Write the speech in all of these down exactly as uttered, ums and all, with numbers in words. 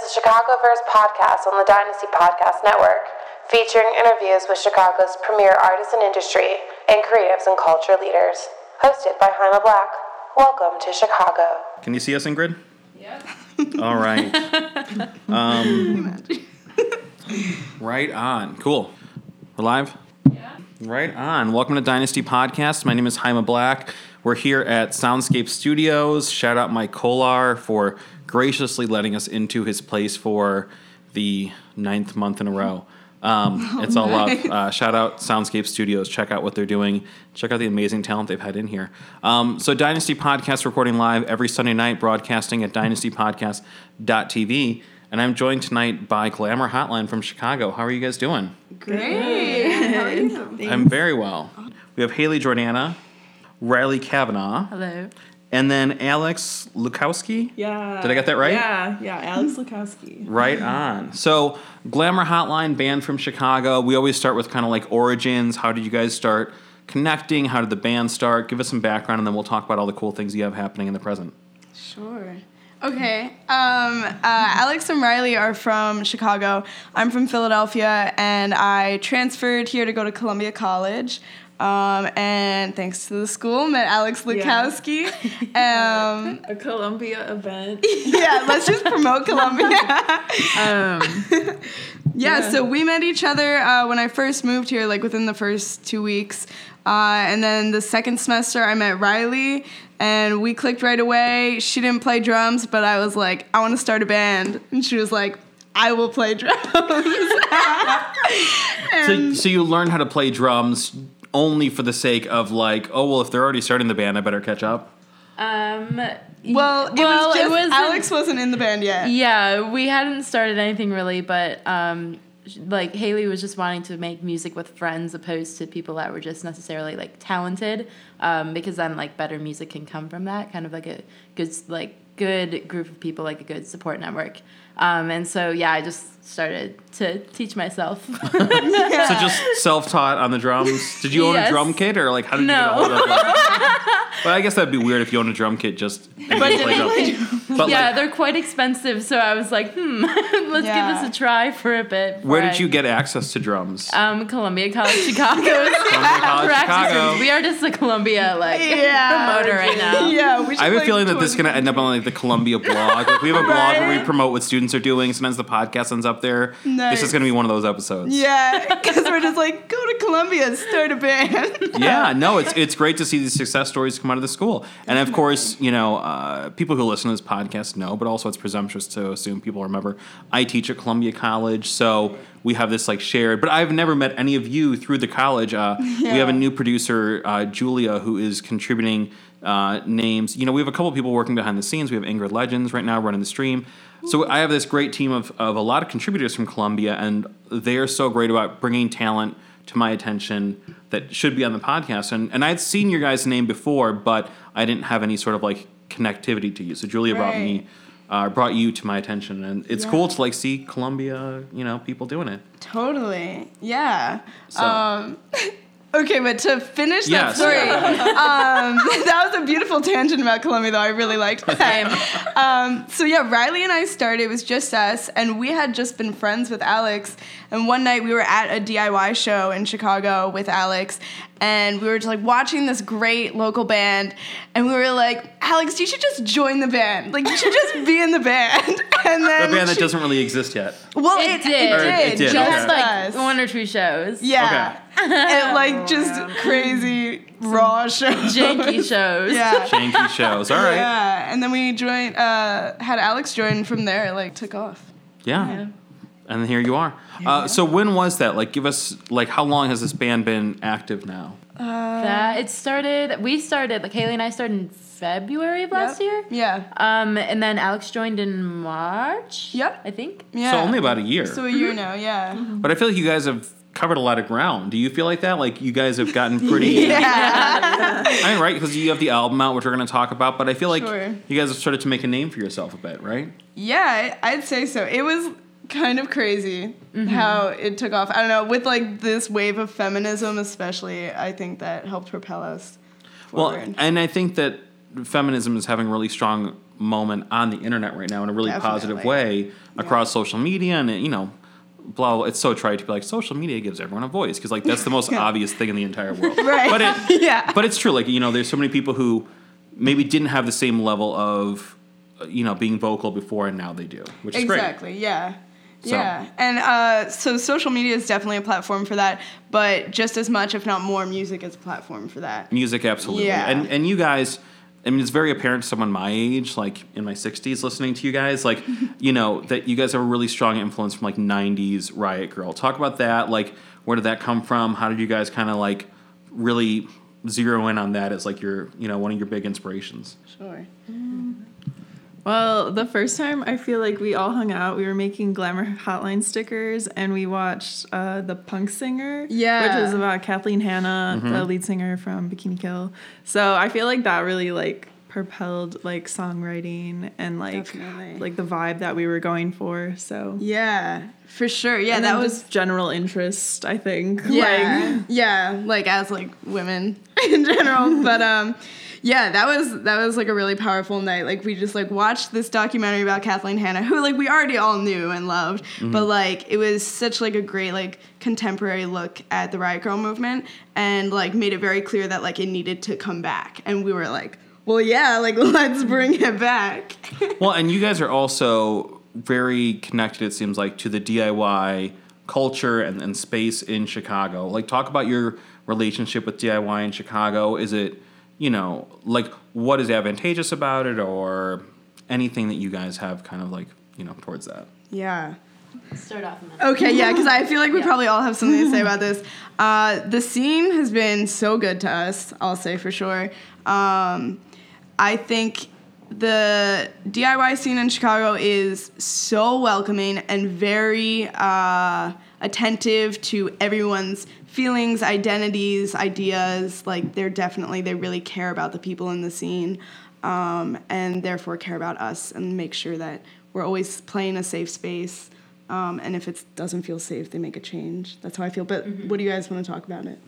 the Chicago Verse podcast on the Dynasty Podcast Network, featuring interviews with Chicago's premier artists and industry and creatives and culture leaders. Hosted by Jaima Black. Welcome to Chicago. Can you see us, Ingrid? Yep. All right. Um, right on. Cool. We're live? Yeah. Right on. Welcome to Dynasty Podcast. My name is Jaima Black. We're here at Soundscape Studios. Shout out Mike Collar for graciously letting us into his place for the ninth month in a row. Um, oh, it's all nice. Love. Uh, shout out Soundscape Studios. Check out what they're doing. Check out the amazing talent they've had in here. Um, so Dynasty Podcast recording live every Sunday night, broadcasting at dynasty podcast dot t v. And I'm joined tonight by Glamour Hotline from Chicago. How are you guys doing? Great. How are you? I'm very well. We have Hayley Jordanna, Riley Cavanaugh. Hello. And then Alex Łukawski? Yeah. Did I get that right? Yeah, yeah, Alex Łukawski. Right on. So, Glamour Hotline, band from Chicago. We always start with kind of like origins. How did you guys start connecting? How did the band start? Give us some background, and then we'll talk about all the cool things you have happening in the present. Sure. Okay. Um, uh, Alex and Riley are from Chicago. I'm from Philadelphia, and I transferred here to go to Columbia College. Um, and thanks to the school, met Alex Łukawski. Yeah. Um, a Columbia event. Yeah, let's just promote Columbia. um, yeah, yeah, so we met each other uh, when I first moved here, like within the first two weeks. Uh, and then the second semester, I met Riley, and we clicked right away. She didn't play drums, but I was like, I want to start a band. And she was like, I will play drums. so, so you learned how to play drums only for the sake of like, oh, well, if they're already starting the band, I better catch up? Um, well, it well, was just it wasn't, Alex wasn't in the band yet. Yeah, we hadn't started anything really, but um, like Haley was just wanting to make music with friends opposed to people that were just necessarily like talented, um, because then like better music can come from that, kind of like a good like good group of people, like a good support network. Um, and so, yeah, I just started to teach myself. Yeah. So just self-taught on the drums. Did you own yes. a drum kit, or like how did no. you get a hold of it? Well, I guess that'd be weird if you owned a drum kit just and but didn't play drums. But yeah, like, they're quite expensive, so I was like, hmm, let's yeah. give this a try for a bit. Where did I, you get access to drums? Um, Columbia College Chicago. Columbia College Chicago. We are just a Columbia like yeah. promoter right now. Yeah, we should. I have a feeling that this is gonna end up on like the Columbia blog. Like, we have a blog right? where we promote what students are doing. Sometimes the podcast ends up there. Nice. This is going to be one of those episodes. Yeah, because we're just like, go to Columbia and start a band. Yeah, no, it's it's great to see these success stories come out of the school. And of course, you know, uh, people who listen to this podcast know, but also it's presumptuous to assume people remember, I teach at Columbia College, so we have this like shared, but I've never met any of you through the college. Uh, yeah. We have a new producer, uh, Julia, who is contributing uh, names. You know, we have a couple of people working behind the scenes. We have Ingrid Legends right now running the stream. So I have this great team of, of a lot of contributors from Columbia, and they're so great about bringing talent to my attention that should be on the podcast. And and I had seen your guys' name before, but I didn't have any sort of like connectivity to you. So Julia right. brought me, uh, brought you to my attention, and it's yeah. cool to like see Columbia, you know, people doing it. Totally, yeah. So. Um. Okay, but to finish yes. that story, um, that was a beautiful tangent about Columbia, though. I really liked that. um, so, yeah, Riley and I started. It was just us, and we had just been friends with Alex. And one night we were at a D I Y show in Chicago with Alex, and we were just, like, watching this great local band, and we were like, Alex, you should just join the band. Like, you should just be in the band. And then the band she, that doesn't really exist yet. Well, it, it did. It did. It did. Just, okay. like, one or two shows. Yeah. Okay. It like just oh, crazy raw shows, janky shows, yeah, janky shows. All right, yeah. And then we joined, uh, had Alex join from there. It like took off. Yeah, yeah. And here you are. Yeah. Uh, so when was that? Like, give us like how long has this band been active now? Uh, that it started. We started like Haley and I started in February of last yep. year. Yeah. Um, and then Alex joined in March. Yep, I think. Yeah. So only about a year. So a year now. Yeah. Mm-hmm. But I feel like you guys have covered a lot of ground. Do you feel like that? Like, you guys have gotten pretty... yeah. I mean, right? Because you have the album out, which we're going to talk about, but I feel like sure. you guys have started to make a name for yourself a bit, right? Yeah, I'd say so. It was kind of crazy mm-hmm. how it took off. I don't know, with, like, this wave of feminism especially, I think that helped propel us forward. Well, and I think that feminism is having a really strong moment on the internet right now in a really Definitely. positive way yeah. across social media, and it, you know, blah. It's so trite to be like, social media gives everyone a voice, because like that's the most yeah. obvious thing in the entire world. Right. But it, yeah. But it's true. Like, you know, there's so many people who maybe didn't have the same level of, you know, being vocal before, and now they do, which is exactly. great. Exactly. Yeah. So. Yeah, and uh, so social media is definitely a platform for that, but just as much, if not more, music is a platform for that. Music, absolutely. Yeah. And and you guys, I mean, it's very apparent to someone my age, like in my sixties, listening to you guys, like, you know, that you guys have a really strong influence from like nineties Riot Girl. Talk about that. Like, where did that come from? How did you guys kind of like really zero in on that as like your, you know, one of your big inspirations? Sure. Mm. Well, the first time I feel like we all hung out, we were making Glamour Hotline stickers, and we watched uh, The Punk Singer, yeah. which is about Kathleen Hanna, mm-hmm. the lead singer from Bikini Kill. So I feel like that really like propelled like songwriting and like Definitely. like the vibe that we were going for. So yeah, for sure. Yeah, and that was general interest, I think. Yeah, like, yeah, like as like women in general, but um. Yeah, that was that was like a really powerful night. Like we just like watched this documentary about Kathleen Hanna, who like we already all knew and loved, mm-hmm. but like it was such like a great like contemporary look at the Riot Girl movement, and like made it very clear that like it needed to come back. And we were like, well, yeah, like let's bring it back. Well, and you guys are also very connected, it seems like, to the D I Y culture and, and space in Chicago. Like, talk about your relationship with D I Y in Chicago. Is it You know, like, what is advantageous about it, or anything that you guys have kind of like, you know, towards that? Yeah. Start off. Okay, yeah, because I feel like we yeah. probably all have something to say about this. Uh, the scene has been so good to us, I'll say for sure. Um, I think the D I Y scene in Chicago is so welcoming and very uh, attentive to everyone's feelings, identities, ideas. Like, they're definitely, they really care about the people in the scene, um, and therefore care about us, and make sure that we're always playing a safe space. Um, and if it doesn't feel safe, they make a change. That's how I feel. But mm-hmm. what do you guys want to talk about it?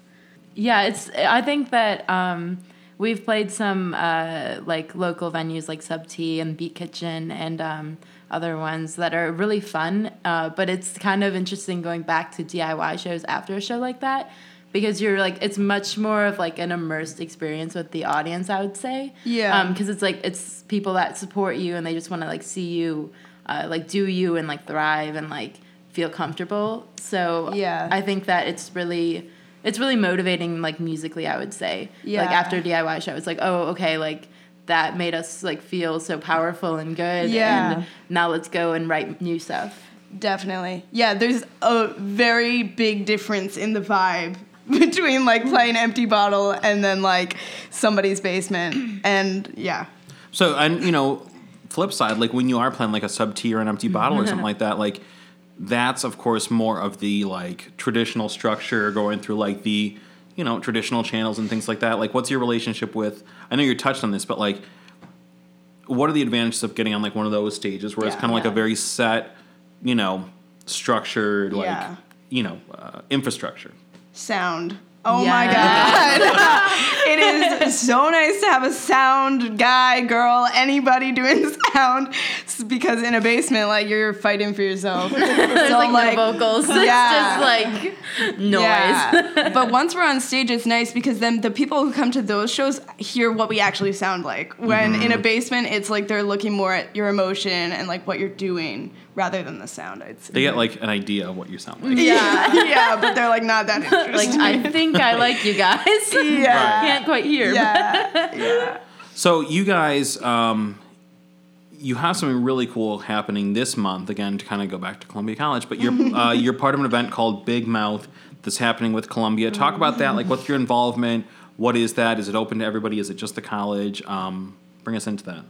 Yeah, it's. I think that um, we've played some uh, like local venues like Sub T and Beat Kitchen and um, other ones that are really fun, uh, but it's kind of interesting going back to D I Y shows after a show like that, because you're like, it's much more of like an immersed experience with the audience, I would say. Yeah. Because um, it's like, it's people that support you, and they just want to like see you, uh, like do you, and like thrive, and like feel comfortable. So yeah. I think that it's really, it's really motivating, like musically, I would say. Yeah. Like after a D I Y show, it's like, oh, okay, like, that made us like feel so powerful and good. Yeah. And now let's go and write new stuff. Definitely. Yeah, there's a very big difference in the vibe between like playing Empty Bottle and then like somebody's basement. And yeah. So, and you know, flip side, like when you are playing like a Sub T or an Empty Bottle or something like that, like that's of course more of the like traditional structure, going through like the, you know, traditional channels and things like that. Like, what's your relationship with, I know you touched on this, but like, what are the advantages of getting on like one of those stages where yeah, it's kind of yeah. like a very set, you know, structured, like, yeah. you know, uh, infrastructure? Sound. Oh yes. my God. It is so nice to have a sound guy, girl, anybody doing sound, because in a basement, like, you're fighting for yourself. So, There's like, like no vocals. Yeah. It's just like noise. Yeah. But once we're on stage, it's nice because then the people who come to those shows hear what we actually sound like. When mm-hmm. in a basement, it's like they're looking more at your emotion and like what you're doing, rather than the sound, I'd say. They get, like, an idea of what you sound like. Yeah, yeah, but they're, like, not that interested. Like, I think I like you guys. Yeah. Right. Can't quite hear. Yeah, yeah. So you guys, um, you have something really cool happening this month, again, to kind of go back to Columbia College, but you're uh, you're part of an event called Big Mouth that's happening with Columbia. Talk about that. Like, what's your involvement? What is that? Is it open to everybody? Is it just the college? Um, bring us into that.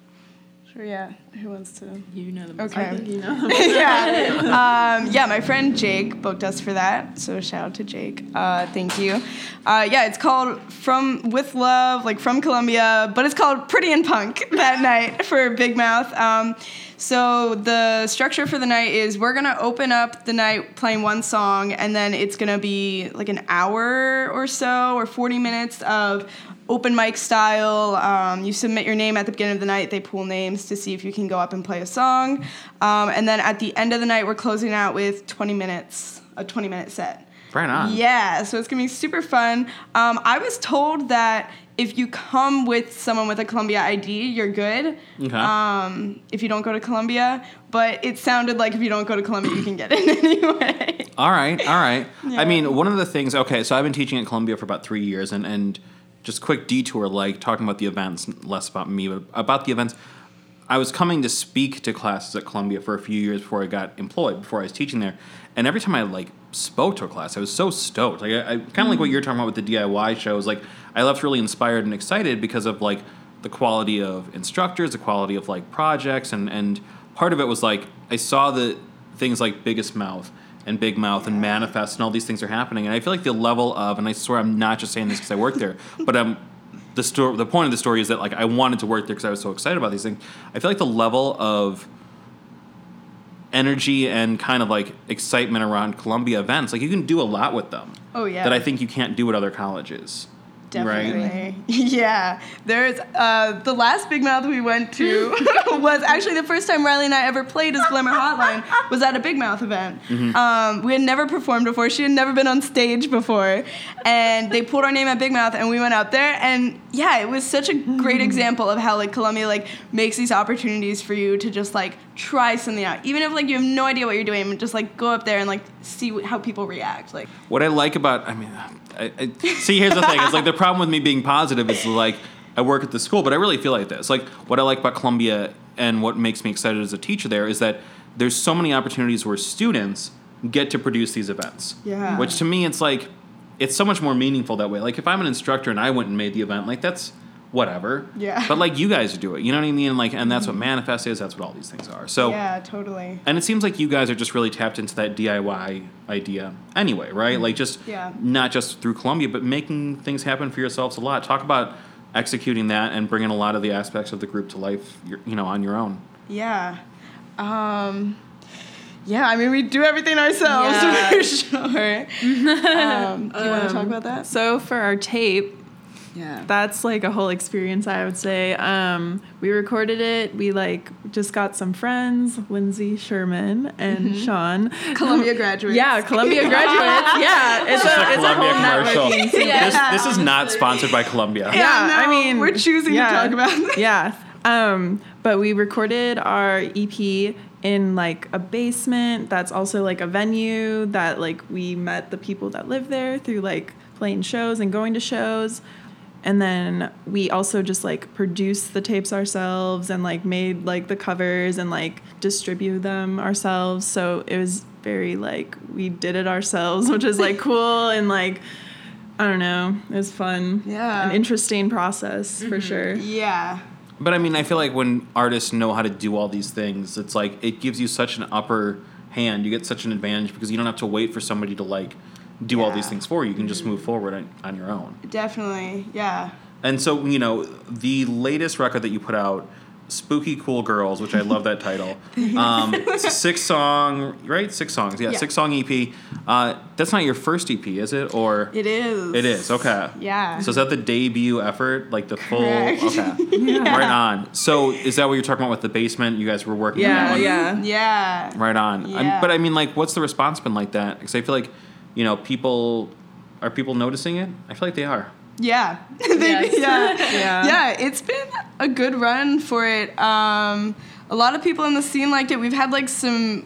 Sure, yeah. Who wants to? You know the most. Okay. I think you know the most. yeah. Um, yeah, my friend Jake booked us for that, so shout out to Jake. Uh, thank you. Uh, yeah, it's called From With Love, like from Columbia, but it's called Pretty and Punk that night for Big Mouth. Um, So the structure for the night is we're going to open up the night playing one song, and then it's going to be like an hour or so or forty minutes of open mic style. Um, you submit your name at the beginning of the night. They pool names to see if you can go up and play a song. Um, and then at the end of the night, we're closing out with twenty minutes, a twenty-minute set. Right on. Yeah, so it's going to be super fun. Um, I was told that if you come with someone with a Columbia I D, you're good. Okay. Um, if you don't go to Columbia. But it sounded like if you don't go to Columbia, you can get in anyway. All right, all right. Yeah. I mean, one of the things, okay, so I've been teaching at Columbia for about three years. And, and just quick detour, like talking about the events, less about me, but about the events. I was coming to speak to classes at Columbia for a few years before I got employed, before I was teaching there. And every time I, like, spoke to a class, I was so stoked. Like, I, I kind of mm-hmm. like what you're talking about with the D I Y shows. Like, I left really inspired and excited because of, like, the quality of instructors, the quality of, like, projects. And, and part of it was, like, I saw the things like Biggest Mouth and Big Mouth and Manifest and all these things are happening. And I feel like the level of, and I swear I'm not just saying this because I work there, but I'm... The story, the point of the story is that, like, I wanted to work there because I was so excited about these things. I feel like the level of energy and kind of, like, excitement around Columbia events, like, you can do a lot with them. Oh, yeah. That I think you can't do at other colleges. Definitely. Right? Yeah. There's uh, the last Big Mouth we went to was actually the first time Riley and I ever played as Glamour Hotline was at a Big Mouth event. Mm-hmm. Um, we had never performed before. She had never been on stage before. And they pulled our name at Big Mouth, and we went out there. And, yeah, it was such a great mm-hmm. example of how, like, Columbia, like, makes these opportunities for you to just, like, try something out. Even if, like, you have no idea what you're doing, just, like, go up there and, like, see how people react. Like, what I like about, I mean, I, I, see, here's the thing. It's, like, the problem with me being positive is, like, I work at the school, but I really feel like this. Like, what I like about Columbia and what makes me excited as a teacher there is that there's so many opportunities where students get to produce these events. Yeah. Which, to me, it's, like, it's so much more meaningful that way. Like, if I'm an instructor and I went and made the event, like, that's... whatever. Yeah. But, like, you guys do it. You know what I mean? Like, and that's what Manifest is. That's what all these things are. So. Yeah, totally. And it seems like you guys are just really tapped into that D I Y idea anyway, right? Mm-hmm. Like, just yeah. not just through Columbia, but making things happen for yourselves a lot. Talk about executing that and bringing a lot of the aspects of the group to life, you know, on your own. Yeah. Um... Yeah, I mean, we do everything ourselves, yeah. for sure. um, do you want to um, talk about that? So, for our tape... Yeah. That's like a whole experience, I would say. Um, we recorded it. We like just got some friends, Lindsay Sherman and mm-hmm. Sean. Columbia graduates. Yeah, Columbia graduates. Yeah. It's, it's a, a it's Columbia a whole commercial. yeah. this, this is not sponsored by Columbia. Yeah, yeah no, I mean, we're choosing yeah, to talk about this. Yeah. Um, but we recorded our E P in like a basement that's also like a venue that like we met the people that live there through like playing shows and going to shows. And then we also just, like, produced the tapes ourselves and, like, made, like, the covers and, like, distribute them ourselves. So it was very, like, we did it ourselves, which is, like, cool and, like, I don't know. It was fun. Yeah. An interesting process mm-hmm. for sure. Yeah. But, I mean, I feel like when artists know how to do all these things, it's, like, it gives you such an upper hand. You get such an advantage because you don't have to wait for somebody to, like... do yeah. all these things for you. You can just move forward on, on your own. Definitely, yeah. And so, you know, the latest record that you put out, Spooky Cool Girls, which I love that title. Um, six song, right? Six songs, yeah, yeah. Six song E P. Uh, that's not your first E P, is it? Or It is. It is, okay. Yeah. So is that the debut effort? Like the Correct. Full, okay. yeah. Right on. So is that what you're talking about with the basement? You guys were working yeah, on that one? Yeah, yeah. Right on. Yeah. But I mean, like, what's the response been like that? Because I feel like You know, people, are people noticing it? I feel like they are. Yeah. they, yes. yeah. yeah. Yeah, it's been a good run for it. Um, a lot of people in the scene liked it. We've had, like, some,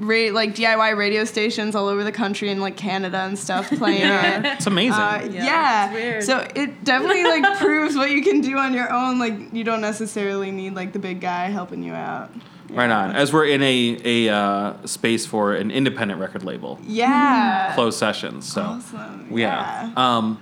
ra- like, D I Y radio stations all over the country and, like, Canada and stuff playing yeah. it. It's amazing. Uh, yeah. yeah. It's weird. So it definitely, like, proves what you can do on your own. Like, you don't necessarily need, like, the big guy helping you out. Right on. As we're in a a uh, space for an independent record label. Yeah. Closed Sessions. So. Awesome. Yeah. yeah. Um,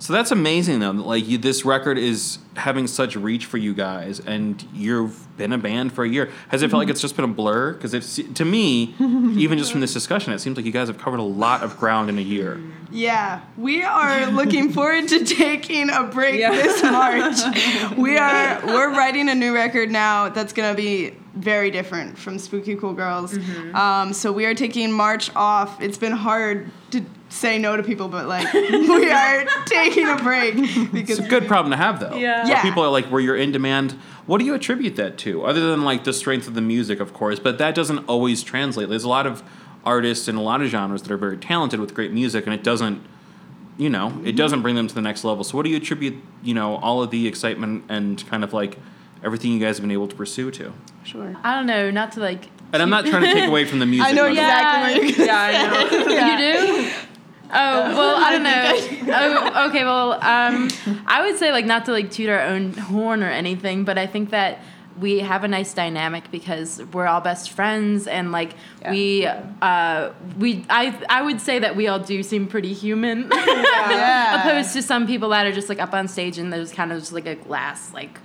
so that's amazing, though. Like, you, this record is having such reach for you guys, and you've been a band for a year. Has it felt like it's just been a blur? Because to me, even just from this discussion, it seems like you guys have covered a lot of ground in a year. Yeah. We are looking forward to taking a break yeah. this March. We are, we're writing a new record now that's going to be... very different from Spooky Cool Girls. Mm-hmm. Um, so we are taking March off. It's been hard to say no to people, but like we are taking a break. Because it's a good problem to have, though. Yeah. yeah. People are like, where you're in demand. What do you attribute that to? Other than like the strength of the music, of course, but that doesn't always translate. There's a lot of artists in a lot of genres that are very talented with great music, and it doesn't, you know, it doesn't bring them to the next level. So what do you attribute, you know, all of the excitement and kind of like everything you guys have been able to pursue to? Sure. I don't know, not to like... And I'm not trying to take away from the music. I know exactly what you're yeah, yeah, I know. Yeah. You do? Oh, well, I don't know. Oh, okay, well, um, I would say like not to like toot our own horn or anything, but I think that we have a nice dynamic because we're all best friends, and like yeah. we, uh, we, I, I would say that we all do seem pretty human, yeah. yeah. opposed to some people that are just like up on stage and there's kind of just like a glass like,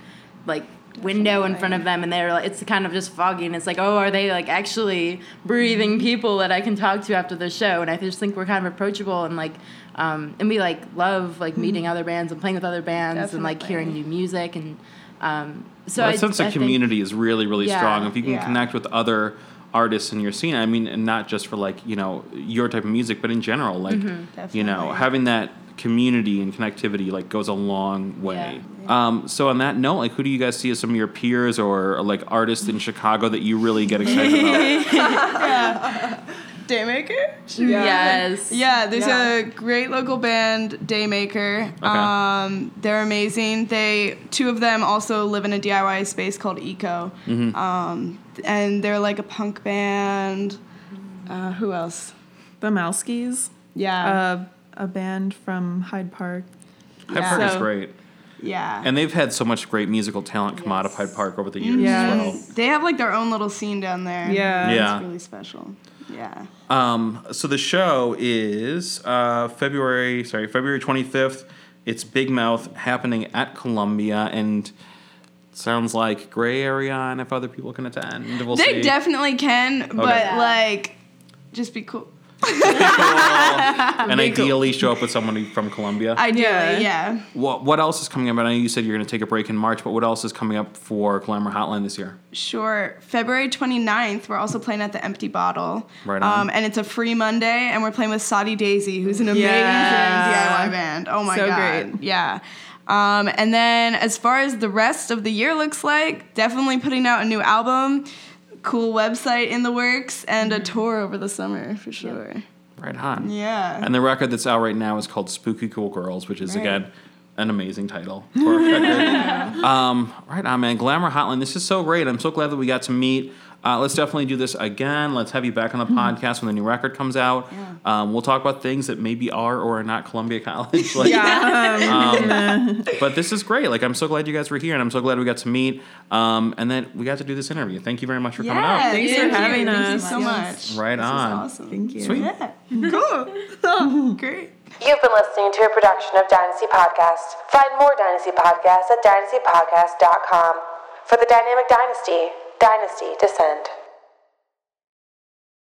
like window Definitely. in front of them, and they're like, it's kind of just foggy, and it's like, oh, are they like actually breathing people that I can talk to after the show? And I just think we're kind of approachable, and like, um, and we like love like meeting mm-hmm. other bands and playing with other bands Definitely. and like hearing new music and. Um, so well, that I, sense of I community think, is really, really yeah, strong. If you can yeah. connect with other artists in your scene, I mean, and not just for like, you know, your type of music, but in general, like, mm-hmm, you know, having that community and connectivity like goes a long way. Yeah, yeah. Um, so on that note, like, who do you guys see as some of your peers or, or like artists in Chicago that you really get excited about? yeah. Daymaker? Yeah. Yes. Yeah, there's yeah. a great local band, Daymaker. Okay. Um, they're amazing. They two of them also live in a D I Y space called Eco. Mm-hmm. Um, and they're like a punk band. Uh, who else? The Mouskies. Yeah. Uh, a band from Hyde Park. Hyde yeah. Park so, is great. Yeah. And they've had so much great musical talent come yes. out of Hyde Park over the years yes. as well. They have like their own little scene down there. Yeah. yeah. It's really special. Yeah. Um, so the show is uh, February, sorry, February twenty-fifth. It's Big Mouth happening at Columbia, and sounds like gray area, and if other people can attend, we'll they see. Definitely can, okay. but like, just be cool. Be cool. And be ideally cool. show up with someone from Columbia. Ideally, yeah. yeah. What What else is coming up? I know you said you're going to take a break in March, but what else is coming up for Glamour Hotline this year? Sure. February twenty-ninth, we're also playing at the Empty Bottle. Right on. Um, and it's a free Monday, and we're playing with Saudi Daisy, who's an amazing yeah. D I Y band. Oh, my so God. So great. Yeah. Um, and then as far as the rest of the year looks like, definitely putting out a new album, cool website in the works, and a tour over the summer for sure. Yep. Right on. Yeah. And the record that's out right now is called Spooky Cool Girls, which is right. again an amazing title for a record. yeah. Um, right on, man. Glamour Hotline. This is so great. I'm so glad that we got to meet. Uh, let's definitely do this again. Let's have you back on the mm-hmm. podcast when the new record comes out. Yeah. Um, we'll talk about things that maybe are or are not Columbia College. Like, yeah. um, but this is great. Like, I'm so glad you guys were here, and I'm so glad we got to meet. Um, and then we got to do this interview. Thank you very much for yeah, coming out. Thanks thank for having you. us. Thank you so much. Right this on. This is awesome. Thank you. Sweet. Yeah. Cool. Great. You've been listening to a production of Dynasty Podcasts. Find more Dynasty Podcasts at dynasty podcast dot com. For the Dynamic Dynasty, Dynasty Descend.